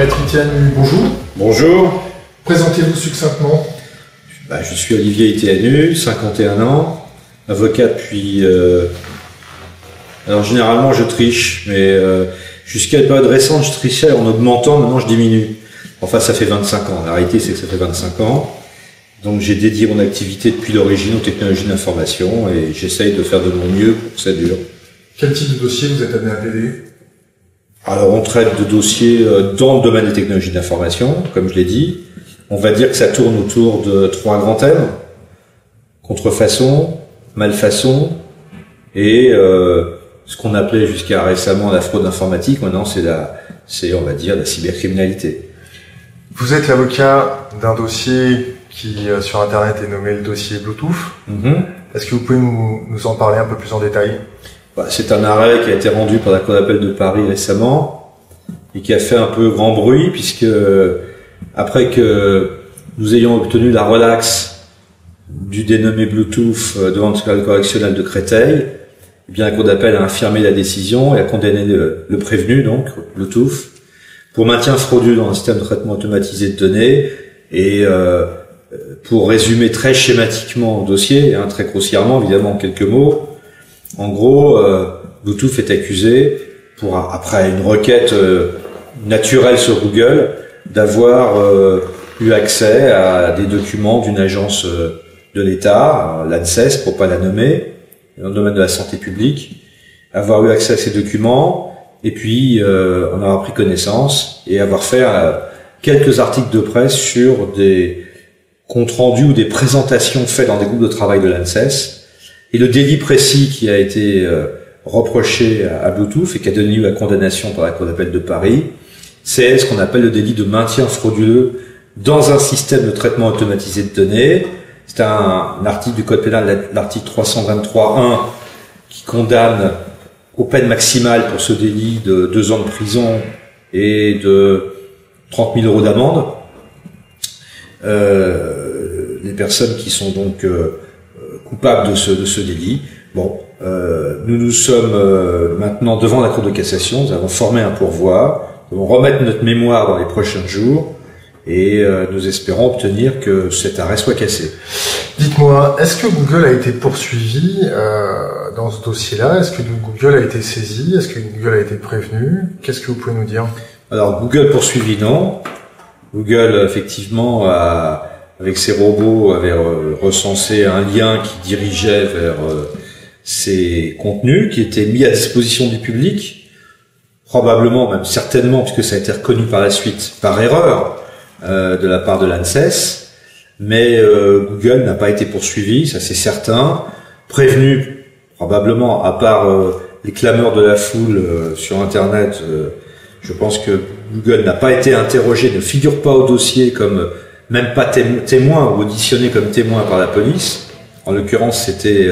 Maître Itéanu, bonjour. Bonjour. Présentez-vous succinctement. Je suis Olivier Itéanu, 51 ans, avocat depuis... Alors généralement je triche, mais jusqu'à une période récente je trichais en augmentant, maintenant je diminue. Enfin ça fait 25 ans, la réalité c'est que ça fait 25 ans. Donc j'ai dédié mon activité depuis l'origine aux technologies de l'information et j'essaye de faire de mon mieux pour que ça dure. Quel type de dossier vous êtes amené à plaider ? Alors on traite de dossiers dans le domaine des technologies de l'information, comme je l'ai dit. On va dire que ça tourne autour de trois grands thèmes. Contrefaçon, malfaçon et... ce qu'on appelait jusqu'à récemment la fraude informatique, maintenant c'est on va dire la cybercriminalité. Vous êtes l'avocat d'un dossier qui sur internet est nommé le dossier Bluetooff. Est-ce que vous pouvez nous en parler un peu plus en détail? C'est un arrêt qui a été rendu par la Cour d'appel de Paris récemment et qui a fait un peu grand bruit puisque après que nous ayons obtenu la relaxe du dénommé Bluetooff devant le tribunal correctionnel de Créteil, bien, la Cour d'appel a infirmé la décision et a condamné le prévenu, donc Bluetooff, pour maintien frauduleux dans un système de traitement automatisé de données. Et pour résumer très schématiquement le dossier, très grossièrement, évidemment, en quelques mots, en gros, Bluetooff est accusé, pour après une requête naturelle sur Google, d'avoir eu accès à des documents d'une agence de l'État, l'ANSES, pour pas la nommer, dans le domaine de la santé publique, avoir eu accès à ces documents, et puis en avoir pris connaissance, et avoir fait quelques articles de presse sur des comptes rendus ou des présentations faites dans des groupes de travail de l'ANSES. Et le délit précis qui a été reproché à Bluetooff et qui a donné lieu à condamnation par la Cour d'appel de Paris, c'est ce qu'on appelle le délit de maintien frauduleux dans un système de traitement automatisé de données. C'est un article du Code pénal, l'article 323.1, qui condamne aux peines maximales pour ce délit de 2 ans de prison et de 30 000 € d'amende. Les personnes qui sont donc coupables de ce délit. Nous nous sommes maintenant devant la Cour de cassation, nous avons formé un pourvoi, nous allons remettre notre mémoire dans les prochains jours, et nous espérons obtenir que cet arrêt soit cassé. Dites-moi, est-ce que Google a été poursuivi dans ce dossier-là? Est-ce que Google a été saisi? Est-ce que Google a été prévenu? Qu'est-ce que vous pouvez nous dire? Alors, Google poursuivi, non. Google, effectivement, avec ses robots, avait recensé un lien qui dirigeait vers ses contenus, qui étaient mis à disposition du public, probablement, même certainement, puisque ça a été reconnu par la suite, par erreur, de la part de l'ANSES, mais Google n'a pas été poursuivi, ça c'est certain. Prévenu, probablement, à part les clameurs de la foule sur Internet, je pense que Google n'a pas été interrogé, ne figure pas au dossier comme, même pas témoin ou auditionné comme témoin par la police. En l'occurrence, c'était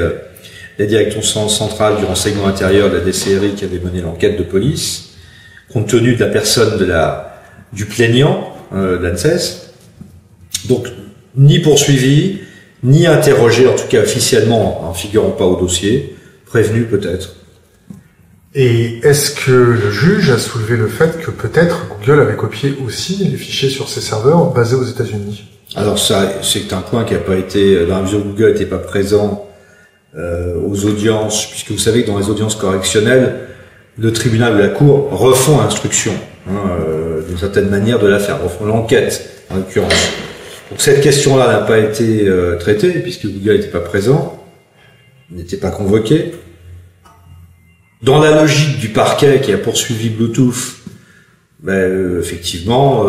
la direction centrale du renseignement intérieur de la DCRI qui avait mené l'enquête de police, compte tenu de la personne du plaignant, l'ANSES. Donc, ni poursuivi, ni interrogé, en tout cas officiellement, en figurant pas au dossier, prévenu peut-être. Et est-ce que le juge a soulevé le fait que peut-être Google avait copié aussi les fichiers sur ses serveurs basés aux États-Unis? Alors ça, c'est un point qui n'a pas été, dans la mesure où Google n'était pas présent aux audiences, puisque vous savez que dans les audiences correctionnelles, le tribunal de la Cour refont instruction. D'une certaine manière de la faire, refont l'enquête en l'occurrence. Donc cette question-là n'a pas été traitée puisque Google n'était pas présent, n'était pas convoqué. Dans la logique du parquet qui a poursuivi Bluetooff, effectivement,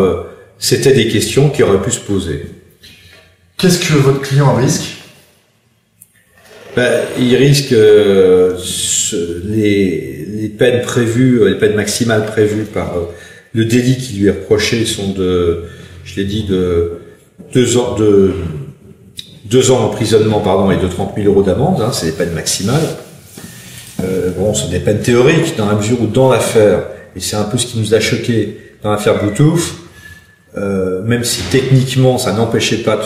c'était des questions qui auraient pu se poser. Qu'est-ce que votre client risque? Il risque les peines prévues, les peines maximales prévues par le délit qui lui est reproché sont de, je l'ai dit, de 2 ans d'emprisonnement, pardon, et de 30 000 € d'amende, c'est les peines maximales. C'est des peines théoriques dans la mesure où dans l'affaire, et c'est un peu ce qui nous a choqué dans l'affaire Bluetooff, même si techniquement ça n'empêchait pas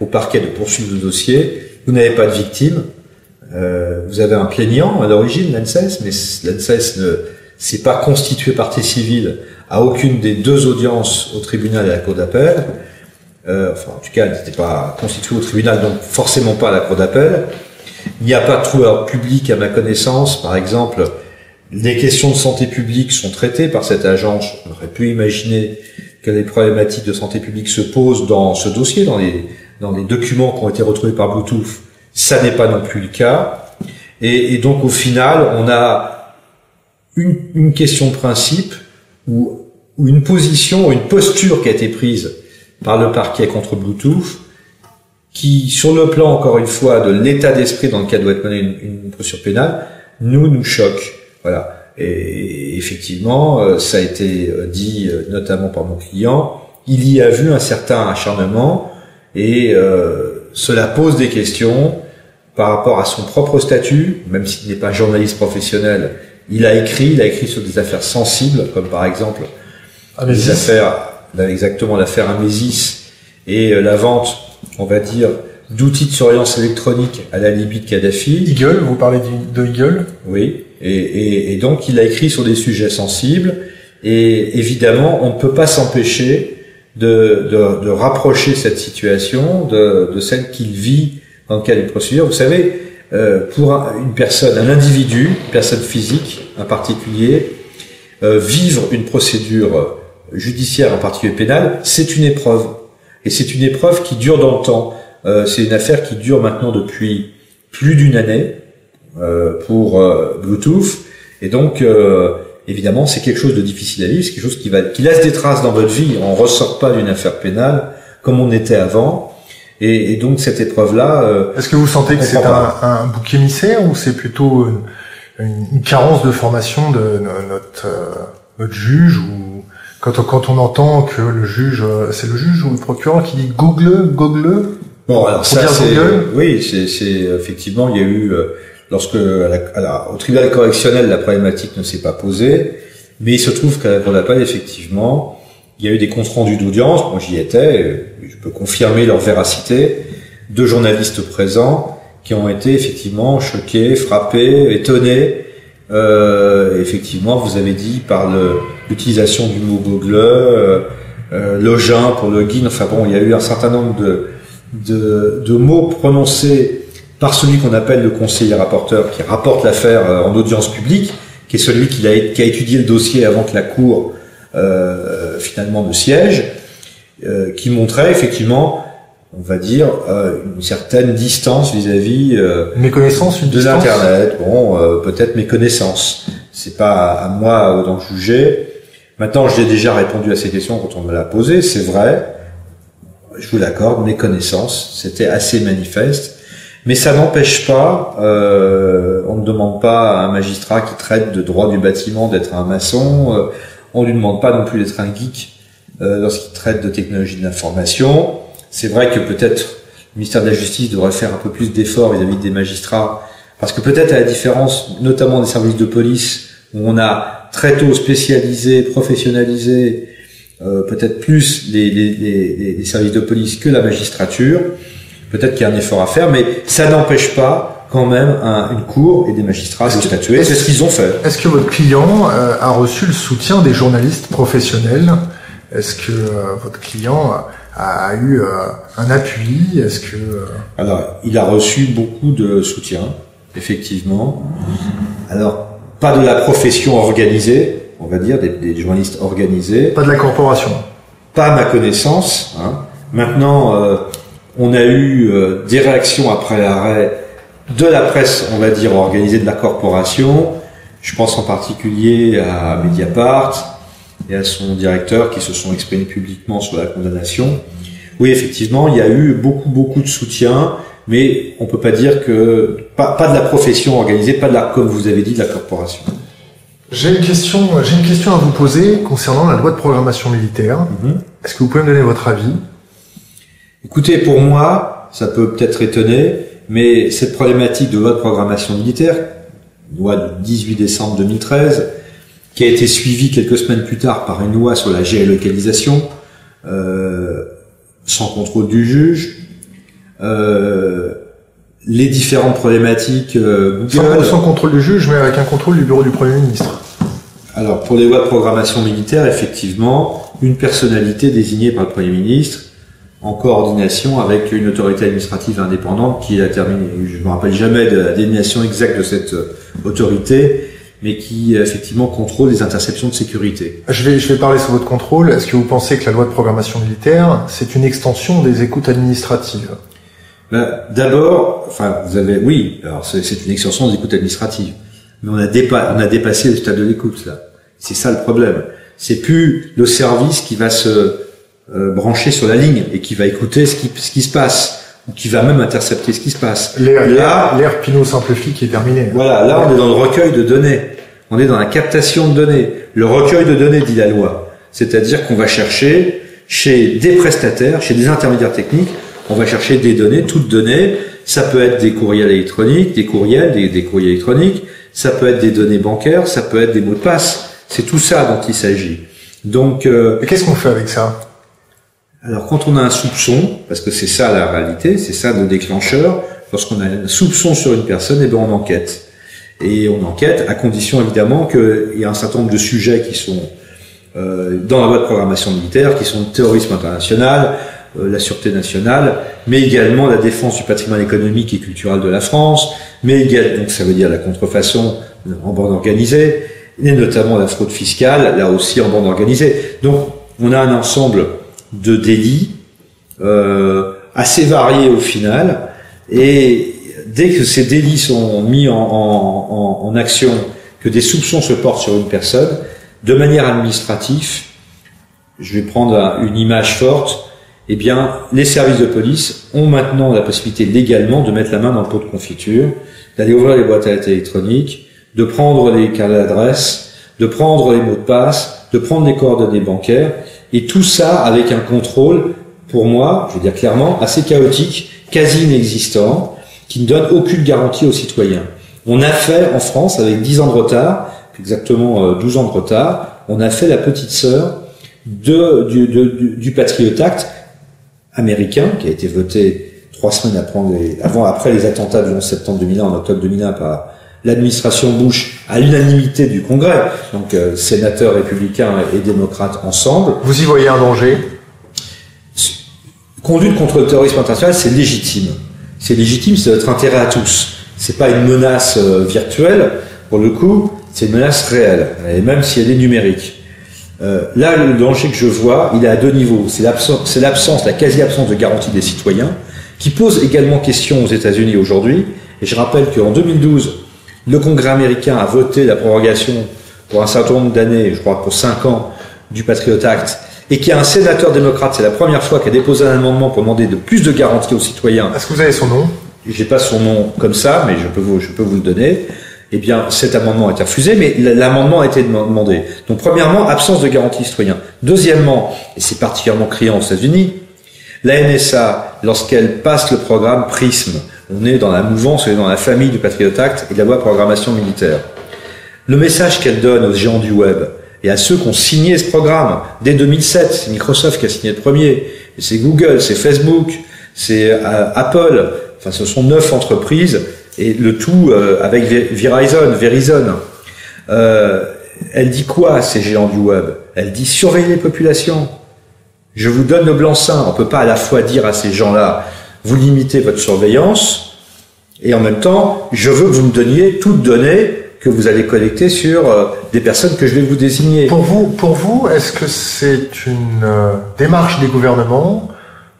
au parquet de poursuivre le dossier, vous n'avez pas de victime, vous avez un plaignant à l'origine, l'ANSES, mais l'ANSES ne s'est pas constitué partie civile à aucune des deux audiences au tribunal et à la cour d'appel. Enfin, en tout cas, elle n'était pas constituée au tribunal, donc forcément pas à la cour d'appel. Il n'y a pas de troueur public à ma connaissance. Par exemple, les questions de santé publique sont traitées par cette agence. On aurait pu imaginer que les problématiques de santé publique se posent dans ce dossier, dans les documents qui ont été retrouvés par Bluetooff. Ça n'est pas non plus le cas. Et donc, au final, on a une question de principe ou une position, une posture qui a été prise par le parquet contre Bluetooff, qui, sur le plan, encore une fois, de l'état d'esprit dans lequel doit être menée une procédure pénale, nous choque. Voilà. Et effectivement, ça a été dit notamment par mon client, il y a vu un certain acharnement et cela pose des questions par rapport à son propre statut, même s'il n'est pas journaliste professionnel. Il a écrit sur des affaires sensibles, comme par exemple Amesys. Les affaires, exactement l'affaire Amesys et la vente, on va dire, d'outils de surveillance électronique à la Libye de Kadhafi. Eagle, vous parlez de Eagle ? Oui. Et donc il a écrit sur des sujets sensibles et évidemment on ne peut pas s'empêcher de rapprocher cette situation de celle qu'il vit dans le cas des procédures. Vous savez, pour une personne, un individu, une personne physique, un particulier, vivre une procédure judiciaire, en particulier pénale, c'est une épreuve. Et c'est une épreuve qui dure dans le temps. C'est une affaire qui dure maintenant depuis plus d'une année. Pour Bluetooff, et donc évidemment c'est quelque chose de difficile à vivre, c'est quelque chose qui laisse des traces dans votre vie. On ressort pas d'une affaire pénale comme on était avant, et donc cette épreuve là. Est-ce que vous sentez que c'est un bouc émissaire ou c'est plutôt une carence de formation de notre juge, ou quand on entend que le juge, c'est le juge ou le procureur qui dit google. Bon, alors ça c'est oui, c'est effectivement il y a eu lorsque au tribunal correctionnel la problématique ne s'est pas posée, mais il se trouve qu'à la cour d'appel effectivement il y a eu des comptes rendus d'audience. Moi j'y étais, je peux confirmer leur véracité, de journalistes présents qui ont été effectivement choqués, frappés, étonnés. Effectivement vous avez dit par l'utilisation du mot Google, login pour login. Enfin bon, il y a eu un certain nombre de mots prononcés par celui qu'on appelle le conseiller rapporteur, qui rapporte l'affaire en audience publique, qui est celui qui a étudié le dossier avant que la cour finalement ne siège, qui montrait effectivement, on va dire, une certaine distance vis-à-vis méconnaissance, de l'internet. Bon, peut-être méconnaissance. C'est pas à moi d'en juger. Maintenant, j'ai déjà répondu à ces questions quand on me l'a posée. C'est vrai, je vous l'accorde, méconnaissance, c'était assez manifeste. Mais ça n'empêche pas, on ne demande pas à un magistrat qui traite de droit du bâtiment d'être un maçon, on lui demande pas non plus d'être un geek lorsqu'il traite de technologie de l'information. C'est vrai que peut-être le ministère de la Justice devrait faire un peu plus d'efforts vis-à-vis des magistrats, parce que peut-être à la différence notamment des services de police, où on a très tôt spécialisé, professionnalisé, peut-être plus les services de police que la magistrature, peut-être qu'il y a un effort à faire, mais ça n'empêche pas quand même une cour et des magistrats de statuer. C'est ce qu'ils ont fait. Est-ce que votre client a reçu le soutien des journalistes professionnels? Est-ce que votre client a eu un appui? Est-ce que Alors, il a reçu beaucoup de soutien, effectivement. Alors, pas de la profession organisée, on va dire, des journalistes organisés. Pas de la corporation. Pas à ma connaissance. Hein. Maintenant, on a eu des réactions après l'arrêt de la presse, on va dire, organisée, de la corporation. Je pense en particulier à Mediapart et à son directeur qui se sont exprimés publiquement sur la condamnation. Oui, effectivement, il y a eu beaucoup de soutien, mais on peut pas dire que... Pas de la profession organisée, pas de la, comme vous avez dit, de la corporation. J'ai une question à vous poser concernant la loi de programmation militaire. Est-ce que vous pouvez me donner votre avis ? Écoutez, pour moi, ça peut peut-être étonner, mais cette problématique de loi de programmation militaire, loi du 18 décembre 2013, qui a été suivie quelques semaines plus tard par une loi sur la géolocalisation, sans contrôle du juge, les différentes problématiques Google... Sans contrôle du juge, mais avec un contrôle du bureau du Premier ministre. Alors, pour les lois de programmation militaire, effectivement, une personnalité désignée par le Premier ministre en coordination avec une autorité administrative indépendante qui a terminé, je ne me rappelle jamais de la dénomination exacte de cette autorité, mais qui effectivement contrôle les interceptions de sécurité. Je vais parler sur votre contrôle. Est-ce que vous pensez que la loi de programmation militaire, c'est une extension des écoutes administratives? D'abord, oui, alors c'est une extension des écoutes administratives. Mais on a dépassé le stade de l'écoute, là. C'est ça le problème. C'est plus le service qui va se brancher sur la ligne et qui va écouter ce qui se passe, ou qui va même intercepter ce qui se passe. L'ère Pinot simplifie qui est terminée. Voilà, là on est dans le recueil de données. On est dans la captation de données. Le recueil de données, dit la loi. C'est-à-dire qu'on va chercher chez des prestataires, chez des intermédiaires techniques, on va chercher des données, toutes données. Ça peut être des courriels électroniques, des courriers électroniques. Ça peut être des données bancaires, ça peut être des mots de passe. C'est tout ça dont il s'agit. Donc, mais qu'est-ce qu'on fait avec ça? Alors, quand on a un soupçon, parce que c'est ça la réalité, c'est ça le déclencheur, lorsqu'on a un soupçon sur une personne, eh ben on enquête. Et on enquête à condition évidemment qu'il y a un certain nombre de sujets qui sont dans la loi de programmation militaire, qui sont le terrorisme international, la sûreté nationale, mais également la défense du patrimoine économique et culturel de la France, mais également, donc ça veut dire la contrefaçon en bande organisée, et notamment la fraude fiscale, là aussi en bande organisée. Donc on a un ensemble de délits assez variés au final, et dès que ces délits sont mis en action, que des soupçons se portent sur une personne, de manière administrative, je vais prendre une image forte, eh bien, les services de police ont maintenant la possibilité légalement de mettre la main dans le pot de confiture, d'aller ouvrir les boîtes à lettres électroniques, de prendre les carnets d'adresse, de prendre les mots de passe, de prendre les coordonnées bancaires, et tout ça avec un contrôle, pour moi, je veux dire clairement, assez chaotique, quasi inexistant, qui ne donne aucune garantie aux citoyens. On a fait, en France, avec 10 ans de retard, exactement 12 ans de retard, on a fait la petite sœur du Patriot Act américain, qui a été voté 3 semaines après les attentats du 11 septembre 2001, en octobre 2001, par l'administration Bush, à l'unanimité du Congrès, donc sénateurs républicains et démocrates ensemble. Vous y voyez un danger? Conduite contre le terrorisme international, c'est légitime. C'est légitime, c'est notre intérêt à tous. C'est pas une menace virtuelle, pour le coup, c'est une menace réelle, et même si elle est numérique. Là, le danger que je vois, il est à deux niveaux. C'est l'absence, la quasi-absence de garantie des citoyens, qui pose également question aux États-Unis aujourd'hui. Et je rappelle qu'en 2012, le Congrès américain a voté la prorogation pour un certain nombre d'années, je crois pour 5 ans, du Patriot Act, et qu'il y a un sénateur démocrate, c'est la première fois, qui a déposé un amendement pour demander de plus de garanties aux citoyens. Est-ce que vous avez son nom? J'ai pas son nom comme ça, mais je peux vous le donner. Eh bien, cet amendement a été refusé, mais l'amendement a été demandé. Donc, premièrement, absence de garantie citoyenne. Deuxièmement, et c'est particulièrement criant aux États-Unis, la NSA, lorsqu'elle passe le programme PRISM, on est dans la mouvance, on est dans la famille du Patriot Act et de la loi de programmation militaire. Le message qu'elle donne aux géants du web et à ceux qui ont signé ce programme dès 2007, c'est Microsoft qui a signé le premier, c'est Google, c'est Facebook, c'est Apple, enfin, ce sont 9 entreprises. Et le tout avec Verizon. Elle dit quoi, ces géants du web? Elle dit surveiller les populations. Je vous donne le blanc-seing. On ne peut pas à la fois dire à ces gens-là, vous limitez votre surveillance, et en même temps, je veux que vous me donniez toutes données que vous allez collecter sur des personnes que je vais vous désigner. Pour vous, est-ce que c'est une démarche des gouvernements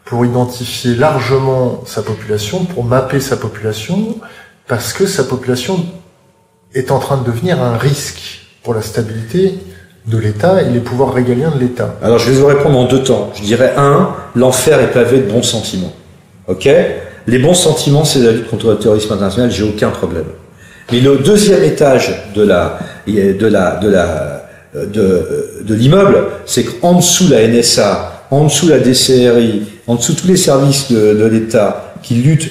pour identifier largement sa population, pour mapper sa population, parce que sa population est en train de devenir un risque pour la stabilité de l'État et les pouvoirs régaliens de l'État? Alors je vais vous répondre en 2 temps. Je dirais 1, l'enfer est pavé de bons sentiments. Ok, les bons sentiments, c'est la lutte contre le terrorisme international, j'ai aucun problème. Mais le deuxième étage de l'immeuble, c'est qu'en dessous la NSA, en dessous la DCRI, en dessous tous les services de l'État qui luttent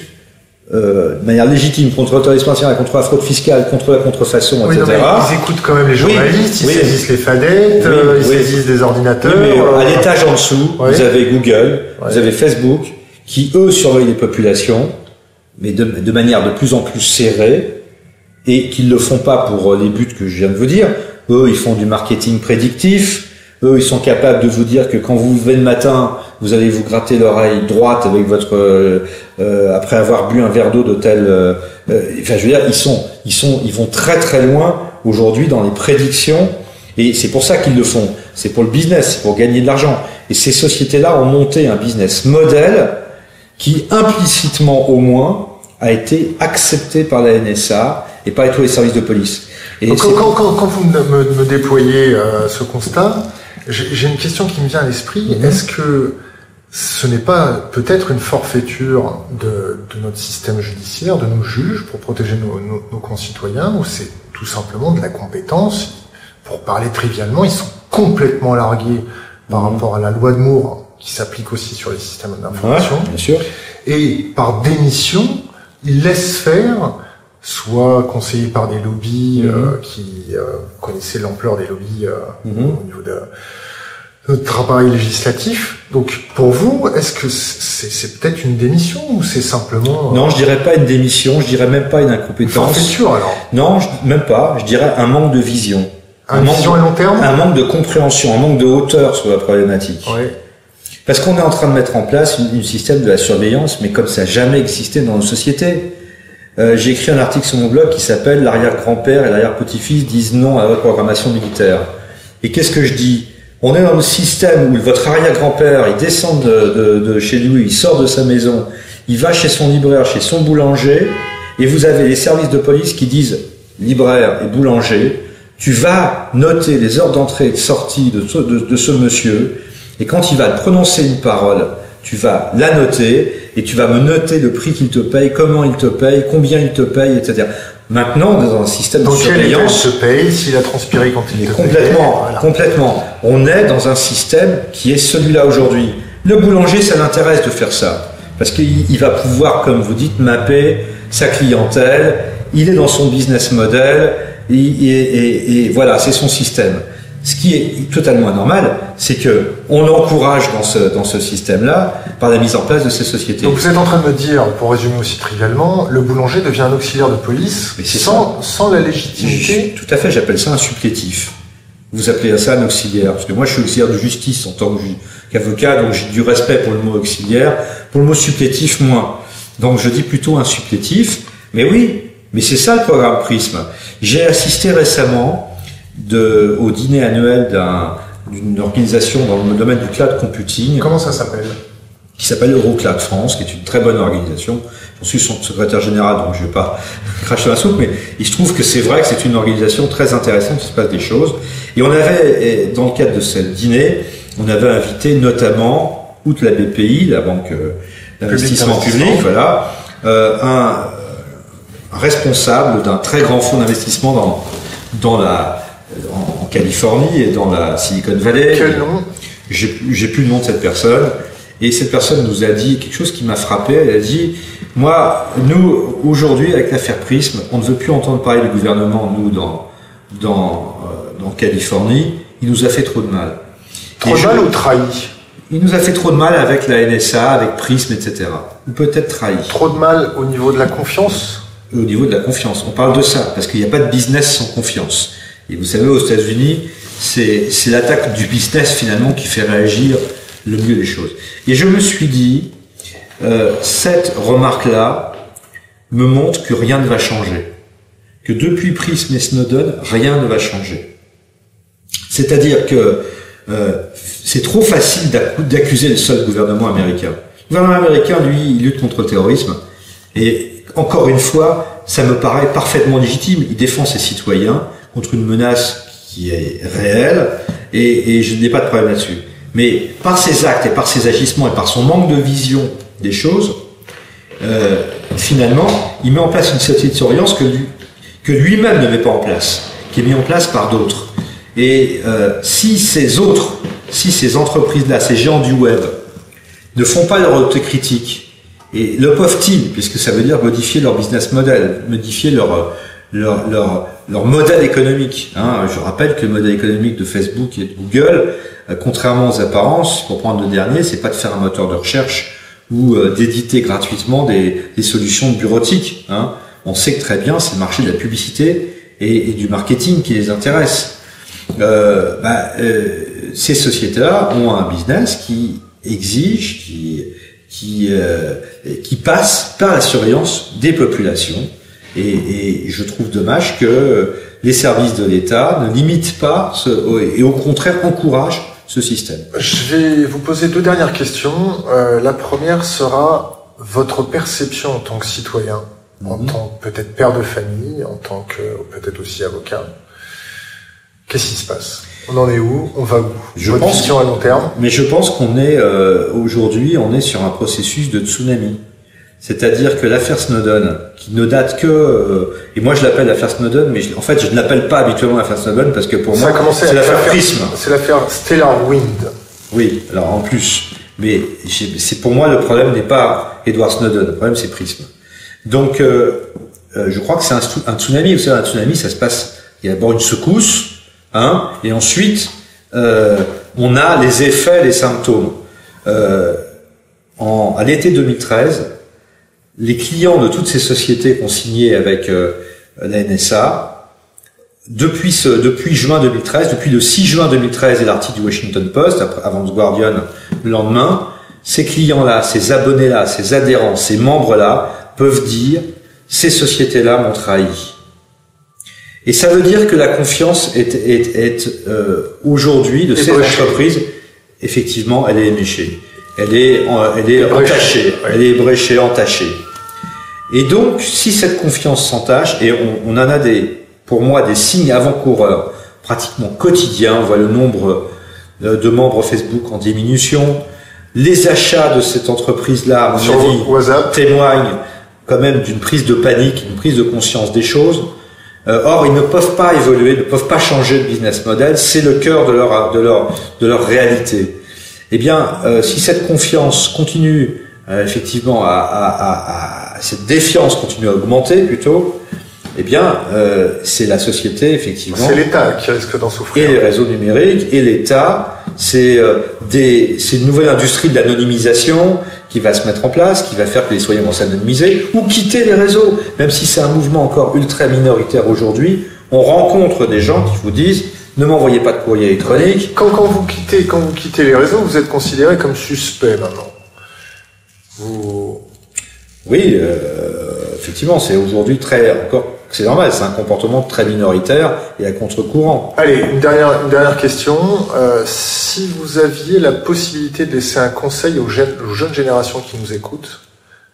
de manière légitime contre le terrorisme international, contre la fraude fiscale, contre la contrefaçon, oui, etc. Non, ils écoutent quand même les journalistes, ils saisissent les fadettes, ils saisissent des ordinateurs. Oui, mais à l'étage en dessous, vous avez Google, vous avez Facebook, qui eux surveillent les populations, mais de manière de plus en plus serrée, et qui ne le font pas pour les buts que je viens de vous dire, Eux, ils font du marketing prédictif. Eux, ils sont capables de vous dire que quand vous vous levez le matin, vous allez vous gratter l'oreille droite avec votre après avoir bu un verre d'eau de tel. Enfin, je veux dire, ils vont très très loin aujourd'hui dans les prédictions, et c'est pour ça qu'ils le font. C'est pour le business, c'est pour gagner de l'argent. Et ces sociétés-là ont monté un business model qui implicitement, au moins, a été accepté par la NSA et par tous les services de police. Et quand vous me déployez ce constat, j'ai une question qui me vient à l'esprit. Mm-hmm. Est-ce que ce n'est pas peut-être une forfaiture de notre système judiciaire, de nos juges, pour protéger nos concitoyens, ou c'est tout simplement de la compétence? Pour parler trivialement, ils sont complètement largués par rapport à la loi de Moore, qui s'applique aussi sur les systèmes d'information. Ouais, bien sûr. Et par démission, ils laissent faire, soit conseillés par des lobbies qui connaissaient l'ampleur des lobbies au niveau de notre travail législatif. Donc, pour vous, est-ce que c'est peut-être une démission ou c'est simplement... Non, je dirais pas une démission, je dirais même pas une incompétence. C'est sûr, alors. Non, même pas. Je dirais un manque de vision. À long terme. Un manque de compréhension, un manque de hauteur sur la problématique. Oui. Parce qu'on est en train de mettre en place un système de la surveillance, mais comme ça n'a jamais existé dans nos sociétés. J'ai écrit un article sur mon blog qui s'appelle « L'arrière-grand-père et l'arrière-petit-fils disent non à votre programmation militaire ». Et qu'est-ce que je dis? On est dans un système où votre arrière-grand-père, il descend de chez lui, il sort de sa maison, il va chez son libraire, chez son boulanger, et vous avez les services de police qui disent « libraire et boulanger ». Tu vas noter les heures d'entrée et de sortie de ce monsieur, et quand il va prononcer une parole, tu vas la noter, et tu vas me noter le prix qu'il te paye, comment il te paye, combien il te paye, etc. Maintenant, on est dans un système de surveillance. Donc, quel se paye, s'il a transpiré quand il est complètement, voilà. Complètement. On est dans un système qui est celui-là aujourd'hui. Le boulanger, ça l'intéresse de faire ça, parce qu'il va pouvoir, comme vous dites, mapper sa clientèle. Il est dans son business model. Et voilà, c'est son système. Ce qui est totalement anormal, c'est que on encourage dans ce système-là par la mise en place de ces sociétés. Donc vous êtes en train de me dire, pour résumer aussi trivialement, le boulanger devient un auxiliaire de police sans la légitimité. Tout à fait, j'appelle ça un supplétif. Vous appelez ça un auxiliaire, parce que moi je suis auxiliaire de justice en tant qu'avocat, donc j'ai du respect pour le mot auxiliaire, pour le mot supplétif moins. Donc je dis plutôt un supplétif, mais oui. Mais c'est ça le programme PRISM. J'ai assisté récemment au dîner annuel d'une organisation dans le domaine du cloud computing. Comment ça s'appelle? Qui s'appelle Eurocloud France, qui est une très bonne organisation. J'en suis son secrétaire général, donc je ne vais pas cracher la soupe, mais il se trouve que c'est vrai que c'est une organisation très intéressante, il se passe des choses. Et on avait, dans le cadre de ce dîner, on avait invité notamment, outre la BPI, la Banque d'investissement public, voilà, responsable d'un très grand fonds d'investissement en Californie et dans la Silicon Valley. Quel nom? J'ai plus le nom de cette personne. Et cette personne nous a dit quelque chose qui m'a frappé. Elle a dit, moi, nous, aujourd'hui, avec l'affaire PRISM, on ne veut plus entendre parler du gouvernement, nous, dans Californie. Il nous a fait trop de mal. Trop de mal ou trahi? Il nous a fait trop de mal avec la NSA, avec PRISM, etc. Ou peut-être trahi. Trop de mal au niveau de la confiance? Au niveau de la confiance. On parle de ça, parce qu'il n'y a pas de business sans confiance. Et vous savez, aux États-Unis, c'est l'attaque du business, finalement, qui fait réagir le mieux les choses. Et je me suis dit, cette remarque-là me montre que rien ne va changer. Que depuis Prism et Snowden, rien ne va changer. C'est-à-dire que c'est trop facile d'accuser le seul gouvernement américain. Le gouvernement américain, lui, il lutte contre le terrorisme. Et encore une fois, ça me paraît parfaitement légitime. Il défend ses citoyens contre une menace qui est réelle, et je n'ai pas de problème là-dessus. Mais par ses actes et par ses agissements et par son manque de vision des choses, finalement, il met en place une société de surveillance que lui-même ne met pas en place, qui est mise en place par d'autres. Et si ces entreprises-là, ces géants du web, ne font pas leur autocritique, et le peuvent-ils, puisque ça veut dire modifier leur business model, modifier leur modèle économique. Hein, je rappelle que le modèle économique de Facebook et de Google, contrairement aux apparences, pour prendre le dernier, c'est pas de faire un moteur de recherche ou d'éditer gratuitement des solutions bureautiques. Hein. On sait que très bien, c'est le marché de la publicité et du marketing qui les intéresse. ces sociétés-là ont un business qui exige, qui passe par la surveillance des populations. Et je trouve dommage que les services de l'État ne limitent pas et au contraire encouragent ce système. Je vais vous poser deux dernières questions. La première sera votre perception en tant que citoyen, en tant que peut-être père de famille, en tant que peut-être aussi avocat. Qu'est-ce qui se passe? On en est où? On va où? Votre vision à long terme. Mais je pense qu'on est aujourd'hui, on est sur un processus de tsunami. C'est-à-dire que l'affaire Snowden, qui ne date que... et moi je l'appelle l'affaire Snowden, mais en fait je ne l'appelle pas habituellement l'affaire Snowden, parce que pour moi c'est l'affaire PRISM. C'est l'affaire Stellar Wind. Oui, alors en plus. Mais c'est pour moi, le problème n'est pas Edward Snowden, le problème c'est PRISM. Donc je crois que c'est un tsunami. Vous savez, un tsunami, ça se passe... Il y a d'abord une secousse, hein, et ensuite on a les effets, les symptômes. À l'été 2013... les clients de toutes ces sociétés ont signé avec la NSA. Depuis juin 2013, depuis le 6 juin 2013 et l'article du Washington Post, avant The Guardian le lendemain, ces clients-là, ces abonnés-là, ces adhérents, ces membres-là peuvent dire « ces sociétés-là m'ont trahi ». Et ça veut dire que la confiance est aujourd'hui de ces entreprises, effectivement, elle est éméchée. Elle est bréchée, entachée. Et donc, si cette confiance s'entache, et on en a pour moi, des signes avant-coureurs pratiquement quotidiens. On voit le nombre de membres Facebook en diminution. Les achats de cette entreprise-là, à mon avis, témoignent quand même d'une prise de panique, une prise de conscience des choses. Or, ils ne peuvent pas évoluer, ne peuvent pas changer de business model. C'est le cœur de leur réalité. Eh bien, si cette confiance continue, effectivement, cette défiance continue à augmenter, plutôt, eh bien, c'est la société, effectivement. C'est l'État qui risque d'en souffrir. Et les réseaux numériques, et l'État, c'est une nouvelle industrie de l'anonymisation qui va se mettre en place, qui va faire que les citoyens vont s'anonymiser, ou quitter les réseaux. Même si c'est un mouvement encore ultra minoritaire aujourd'hui, on rencontre des gens qui vous disent: ne m'envoyez pas de courrier électronique. Quand vous quittez les réseaux, vous êtes considéré comme suspect maintenant. Oui, effectivement, c'est aujourd'hui c'est normal, c'est un comportement très minoritaire et à contre-courant. Allez, une dernière question. Si vous aviez la possibilité de laisser un conseil aux jeunes générations qui nous écoutent,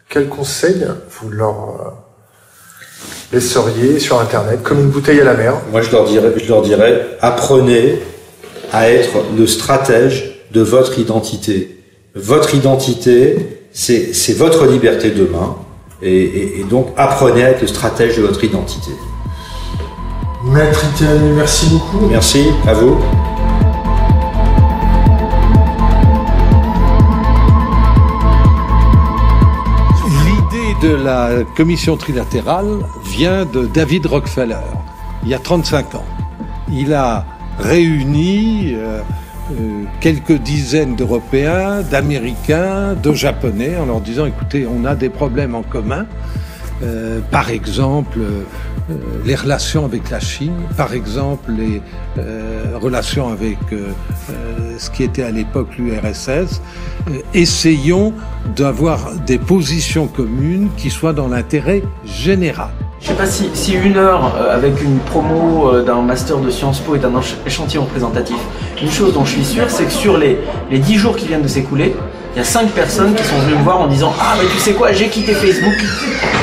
quel conseil vous leur laisseriez sur Internet, comme une bouteille à la mer? Moi, je leur dirais, apprenez à être le stratège de votre identité. Votre identité, c'est votre liberté demain. Et donc, apprenez à être le stratège de votre identité. Maître Itéanu, merci beaucoup. Merci, à vous. De la commission trilatérale vient de David Rockefeller, il y a 35 ans. Il a réuni quelques dizaines d'Européens, d'Américains, de Japonais, en leur disant: écoutez, on a des problèmes en commun, par exemple les relations avec la Chine, par exemple les relations avec ce qui était à l'époque l'URSS. Essayons d'avoir des positions communes qui soient dans l'intérêt général. Je sais pas si une heure avec une promo d'un master de Sciences Po et d'un échantillon représentatif, une chose dont je suis sûr, c'est que sur les 10 jours qui viennent de s'écouler, il y a 5 personnes qui sont venues me voir en disant: ah, mais tu sais quoi, j'ai quitté Facebook.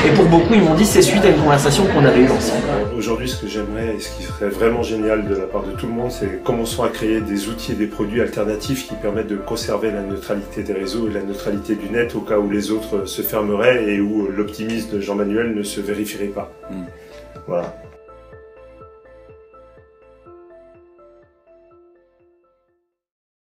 Et pour beaucoup, ils m'ont dit: c'est suite à une conversation qu'on avait eue ensemble. Aujourd'hui, ce que j'aimerais et ce qui serait vraiment génial de la part de tout le monde, c'est commençons à créer des outils et des produits alternatifs qui permettent de conserver la neutralité des réseaux et la neutralité du net au cas où les autres se fermeraient et où l'optimisme de Jean-Manuel ne se vérifierait pas. Voilà.